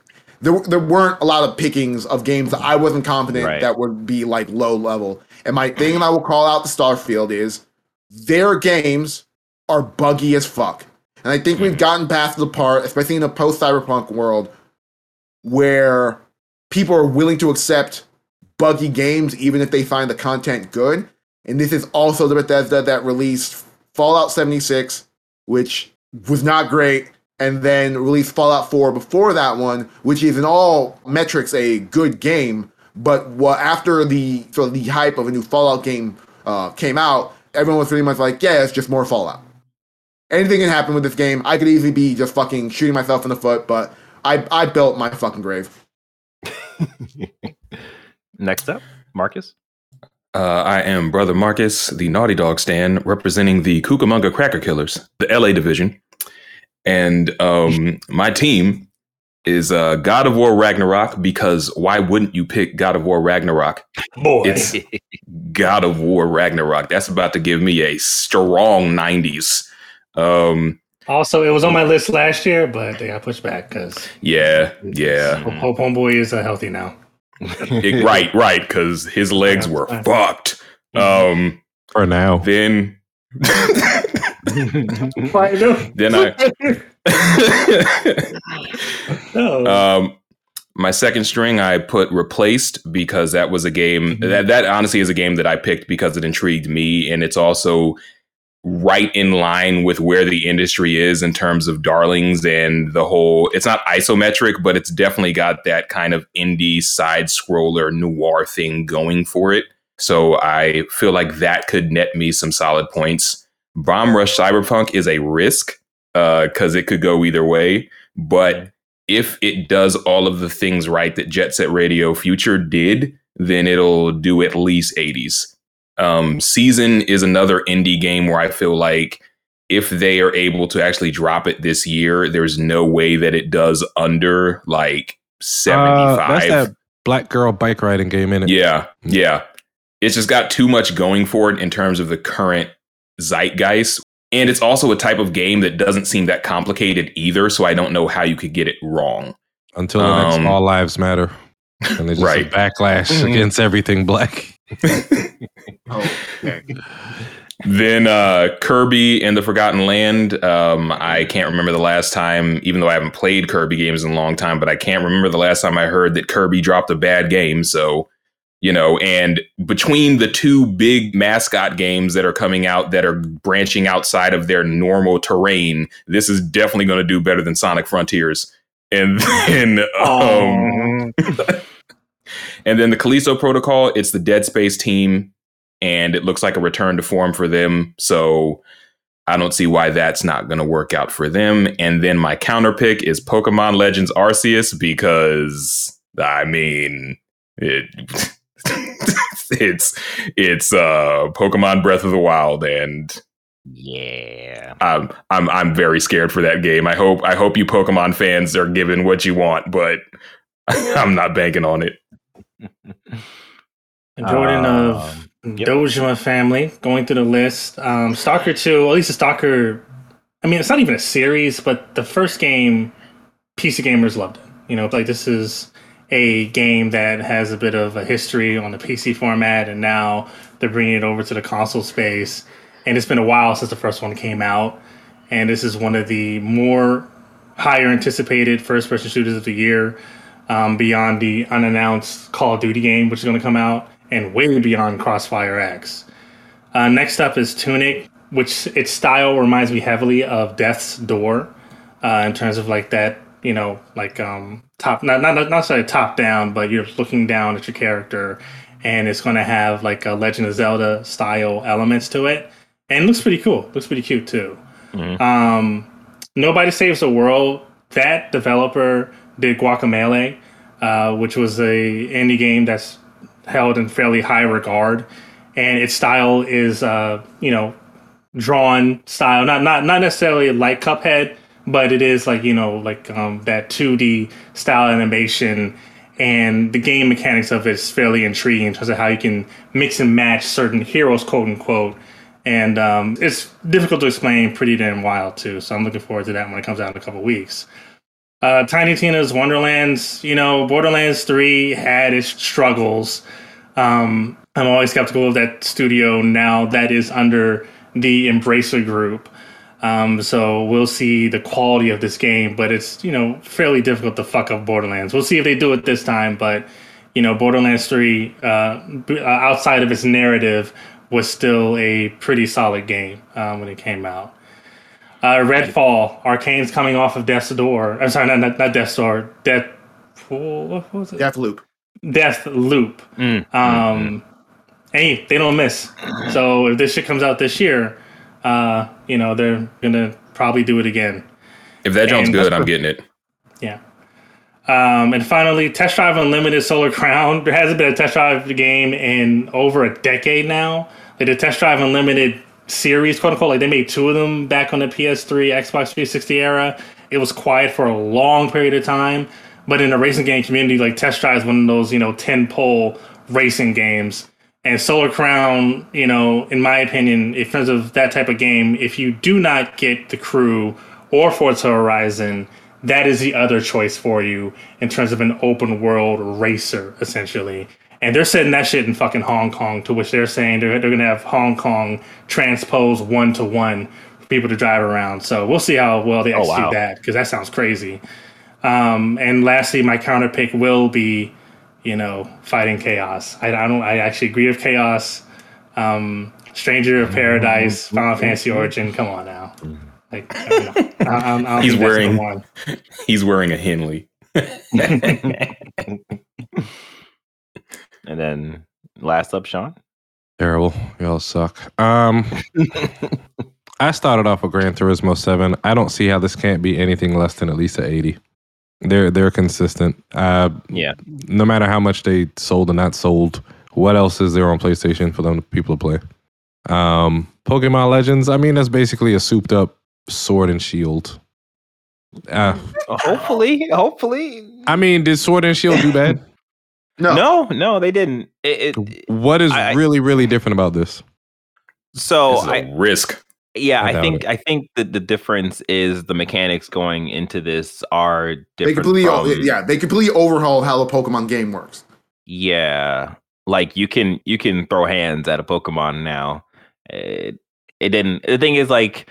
There, there weren't a lot of pickings of games that I wasn't confident right. that would be like low level. And my thing that I will call out to Starfield is their games are buggy as fuck. And I think mm-hmm. we've gotten past the part, especially in a post-cyberpunk world, where people are willing to accept buggy games even if they find the content good. And this is also the Bethesda that released Fallout seventy-six, which was not great. And then released Fallout four before that one, which is in all metrics a good game. But well, after the so the hype of a new Fallout game uh, came out, everyone was pretty much like, yeah, it's just more Fallout. Anything can happen with this game. I could easily be just fucking shooting myself in the foot, but I, I built my fucking grave. Next up, Marcus. Uh, I am Brother Marcus, the Naughty Dog stan, representing the Cucamonga Cracker Killers, the L A division. And um, my team is uh, God of War Ragnarok, because why wouldn't you pick God of War Ragnarok? Boy. It's God of War Ragnarok. That's about to give me a strong nineties. Um, also, it was on my list last year, but they got pushed back because yeah, yeah. Hope Homeboy is uh, healthy now. it, right, right, because his legs were fucked. Um, For now. Then... then I um, my second string I put Replaced, because that was a game mm-hmm. that that honestly is a game that I picked because it intrigued me, and it's also right in line with where the industry is in terms of darlings and the whole, it's not isometric, but it's definitely got that kind of indie side scroller noir thing going for it. So I feel like that could net me some solid points. Bomb Rush Cyberfunk is a risk because uh, it could go either way. But if it does all of the things right that Jet Set Radio Future did, then it'll do at least eighties. Um, Season is another indie game where I feel like if they are able to actually drop it this year, there's no way that it does under like seventy-five. Uh, that's that black girl bike riding game, in it? Yeah, yeah. It's just got too much going for it in terms of the current zeitgeist. And it's also a type of game that doesn't seem that complicated either. So I don't know how you could get it wrong. Until the um, next All Lives Matter. And they just right. backlash mm-hmm. against everything black. Oh, okay. Then uh, Kirby and the Forgotten Land. Um, I can't remember the last time, even though I haven't played Kirby games in a long time, but I can't remember the last time I heard that Kirby dropped a bad game. So, you know, and between the two big mascot games that are coming out that are branching outside of their normal terrain, this is definitely going to do better than Sonic Frontiers. And then... Um, and then the Callisto Protocol, it's the Dead Space team, and it looks like a return to form for them. So I don't see why that's not going to work out for them. And then my counter pick is Pokemon Legends Arceus, because, I mean, it, it's it's uh, Pokemon Breath of the Wild, and yeah, I'm I'm I'm very scared for that game. I hope I hope you Pokemon fans are given what you want, but I'm not banking on it. Jordan uh, of yep. Dojima Family, going through the list. Um, Stalker two, at least the Stalker, I mean, it's not even a series, but the first game, P C gamers loved it. You know, like, this is a game that has a bit of a history on the P C format, and now they're bringing it over to the console space. And it's been a while since the first one came out. And this is one of the more higher anticipated first-person shooters of the year. Um, beyond the unannounced Call of Duty game, which is going to come out, and way beyond Crossfire X. Uh, next up is Tunic, which its style reminds me heavily of Death's Door, uh, in terms of like that, you know, like um, top, not not not necessarily top down, but you're looking down at your character, and it's going to have like a Legend of Zelda style elements to it, and it looks pretty cool. Looks pretty cute too. Mm-hmm. Um, Nobody Saves the World. That developer did Guacamelee, uh, which was a indie game that's held in fairly high regard, and its style is, uh, you know, drawn style, not not not necessarily like Cuphead, but it is like, you know, like um, that two D style animation, and the game mechanics of it is fairly intriguing in terms of how you can mix and match certain heroes, quote unquote, and um, it's difficult to explain, pretty damn wild too. So I'm looking forward to that when it comes out in a couple weeks. Uh, Tiny Tina's Wonderlands, you know, Borderlands three had its struggles. Um, I'm always skeptical of that studio now that is under the Embracer Group. Um, so we'll see the quality of this game, but it's, you know, fairly difficult to fuck up Borderlands. We'll see if they do it this time, but, you know, Borderlands three, uh, outside of its narrative, was still a pretty solid game um, when it came out. Uh, Redfall, Arcane's coming off of Death's Door. I'm sorry, not not, not Death's Door. Death, what was it? Death Loop. Death Loop. Mm, um, mm, hey, they don't miss. So if this shit comes out this year, uh, you know they're gonna probably do it again. If that jump's good, I'm getting it. Yeah. Um, and finally, Test Drive Unlimited Solar Crown. There hasn't been a Test Drive game in over a decade now. Like the Test Drive Unlimited series, quote unquote, like they made two of them back on the P S three, Xbox three sixty era. It was quiet for a long period of time, but in the racing game community, like Test Drive is one of those, you know, ten pole racing games. And Solar Crown, you know, in my opinion, in terms of that type of game, if you do not get the crew or Forza Horizon, that is the other choice for you in terms of an open world racer, essentially. And they're setting that shit in fucking Hong Kong, to which they're saying they're, they're going to have Hong Kong transpose one-to-one for people to drive around. So we'll see how well they execute oh, wow. that, because that sounds crazy. Um, and lastly, my counter pick will be, you know, fighting chaos. I, I don't. I actually agree with chaos. Um, Stranger of Paradise, Final Fantasy Origin. Come on now. Like, I mean, I, I'm, I'm he's wearing. One. He's wearing a Henley. And then last up, Sean. Terrible. Y'all suck. Um, I started off with Gran Turismo seven. I don't see how this can't be anything less than at least an eighty. They're they're consistent. Uh, yeah. No matter how much they sold and not sold, what else is there on PlayStation for them people to play? Um, Pokemon Legends, I mean, that's basically a souped up Sword and Shield. Uh, hopefully, hopefully. I mean, did Sword and Shield do bad? No. no, no, they didn't. It, it, what is I, really, really different about this? So this is a I, risk. Yeah, I think it. I think that the difference is the mechanics going into this are different. They completely, from, yeah, they completely overhaul how the Pokemon game works. Yeah, Like you can you can throw hands at a Pokemon now. It, it didn't. The thing is, like,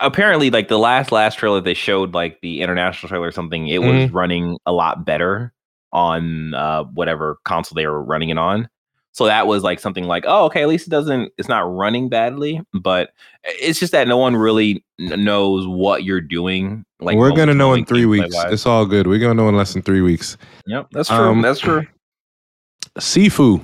apparently, like the last last trailer they showed, like the international trailer or something, it mm-hmm. was running a lot better on uh, whatever console they were running it on. So that was like something like, oh, okay, at least it doesn't, it's not running badly, but it's just that no one really n- knows what you're doing. Like we're gonna know in three weeks. It's all good. We're gonna know in less than three weeks. Yep, that's true. Um, that's true. Sifu.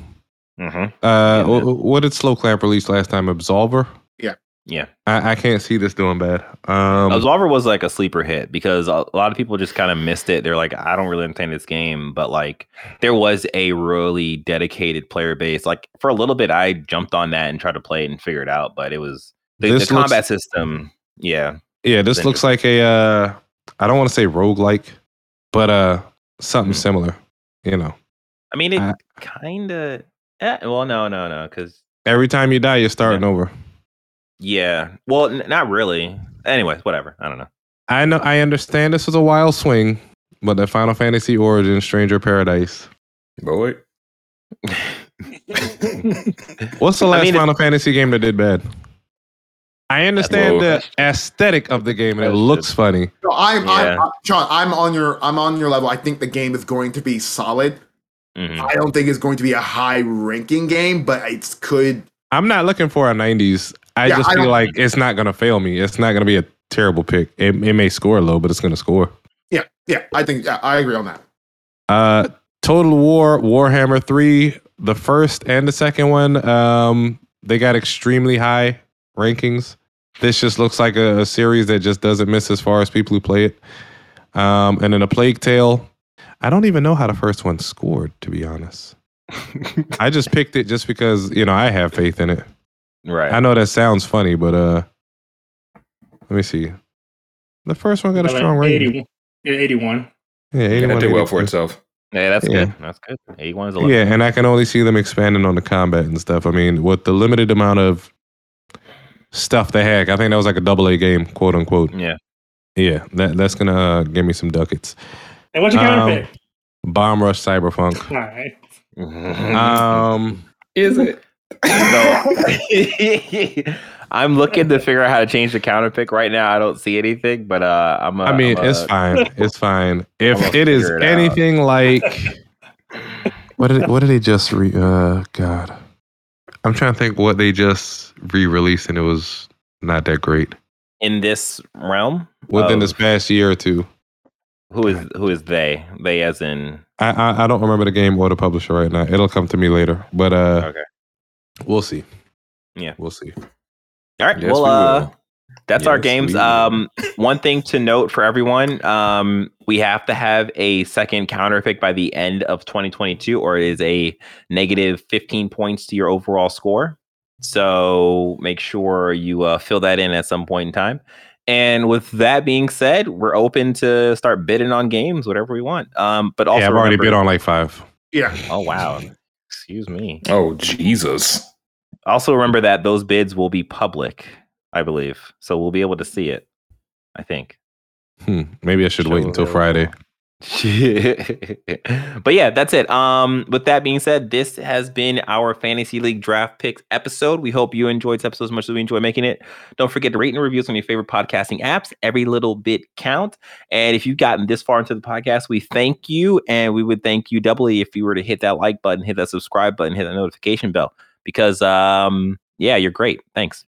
Mm-hmm. Uh, yeah, what did Slow Clap release last time? Absolver. Yeah, yeah. I, I can't see this doing bad. Um, Absolver was like a sleeper hit because a lot of people just kind of missed it. They're like, I don't really understand this game, but like, there was a really dedicated player base. Like for a little bit, I jumped on that and tried to play it and figure it out, but it was the, the combat looks, system. Yeah, yeah. This looks like a. Uh, I don't want to say roguelike, but uh, something mm-hmm. similar. You know. I mean, it kind of. Eh, well, no, no, no, because every time you die, you're starting yeah. over. Yeah. Well, n- not really. Anyways, whatever. I don't know. I know. I understand this was a wild swing, but the Final Fantasy Origins Stranger of Paradise. Boy. What's the last I mean, Final Fantasy game that did bad? I understand the aesthetic of the game, and it looks funny. No, I'm, yeah. I'm, John. I'm on your. I'm on your level. I think the game is going to be solid. Mm-hmm. I don't think it's going to be a high-ranking game, but it could. I'm not looking for a nineties. I yeah, just I feel like it's not going to fail me. It's not going to be a terrible pick. It, it may score low, but it's going to score. Yeah, yeah. I think yeah, I agree on that. Uh, Total War, Warhammer three, the first and the second one, um, they got extremely high rankings. This just looks like a, a series that just doesn't miss as far as people who play it. Um, and then A Plague Tale. I don't even know how the first one scored, to be honest. I just picked it just because, you know, I have faith in it. Right. I know that sounds funny, but uh, let me see. The first one got a strong rating. Yeah, eighty-one. Yeah, eighty-one. That did well for itself. Yeah, that's yeah. good. That's good. eighty-one is a lot. Yeah, and I can only see them expanding on the combat and stuff. I mean, with the limited amount of stuff they had, I think that was like a double A game, quote unquote. Yeah. Yeah, that that's going to uh, give me some ducats. Hey, what's your counterpick? Um, Bomb Rush Cyberfunk. All right. Um, Is it? So, I'm looking to figure out how to change the counterpick right now. I don't see anything, but uh, I'm. A, I mean, I'm a, it's fine. It's fine. If it is it anything out. Like, what did what did they just re? Uh, God, I'm trying to think what they just re-released, and it was not that great. In this realm, within of... this past year or two. Who is who is they? They as in I, I I don't remember the game or the publisher right now. It'll come to me later, but uh, okay, we'll see. Yeah, we'll see. All right, yes, well, we uh, that's yes, our games. Um, one thing to note for everyone: um, we have to have a second counter pick by the end of twenty twenty-two, or it is a negative fifteen points to your overall score. So make sure you uh, fill that in at some point in time. And with that being said, we're open to start bidding on games, whatever we want. Um, but also, yeah, I've already remember, bid on like five. Yeah. Oh, wow. Excuse me. Oh, Jesus. Also, remember that those bids will be public, I believe. So we'll be able to see it, I think. Hmm. Maybe I should Show wait until Friday. But yeah, that's it. Um, with that being said, this has been our Fantasy League Draft Picks episode. We hope you enjoyed this episode as much as we enjoy making it. Don't forget to rate and reviews on your favorite podcasting apps. Every little bit counts. And if you've gotten this far into the podcast, we thank you. And we would thank you doubly if you were to hit that like button, hit that subscribe button, hit that notification bell. Because, um, yeah, you're great. Thanks.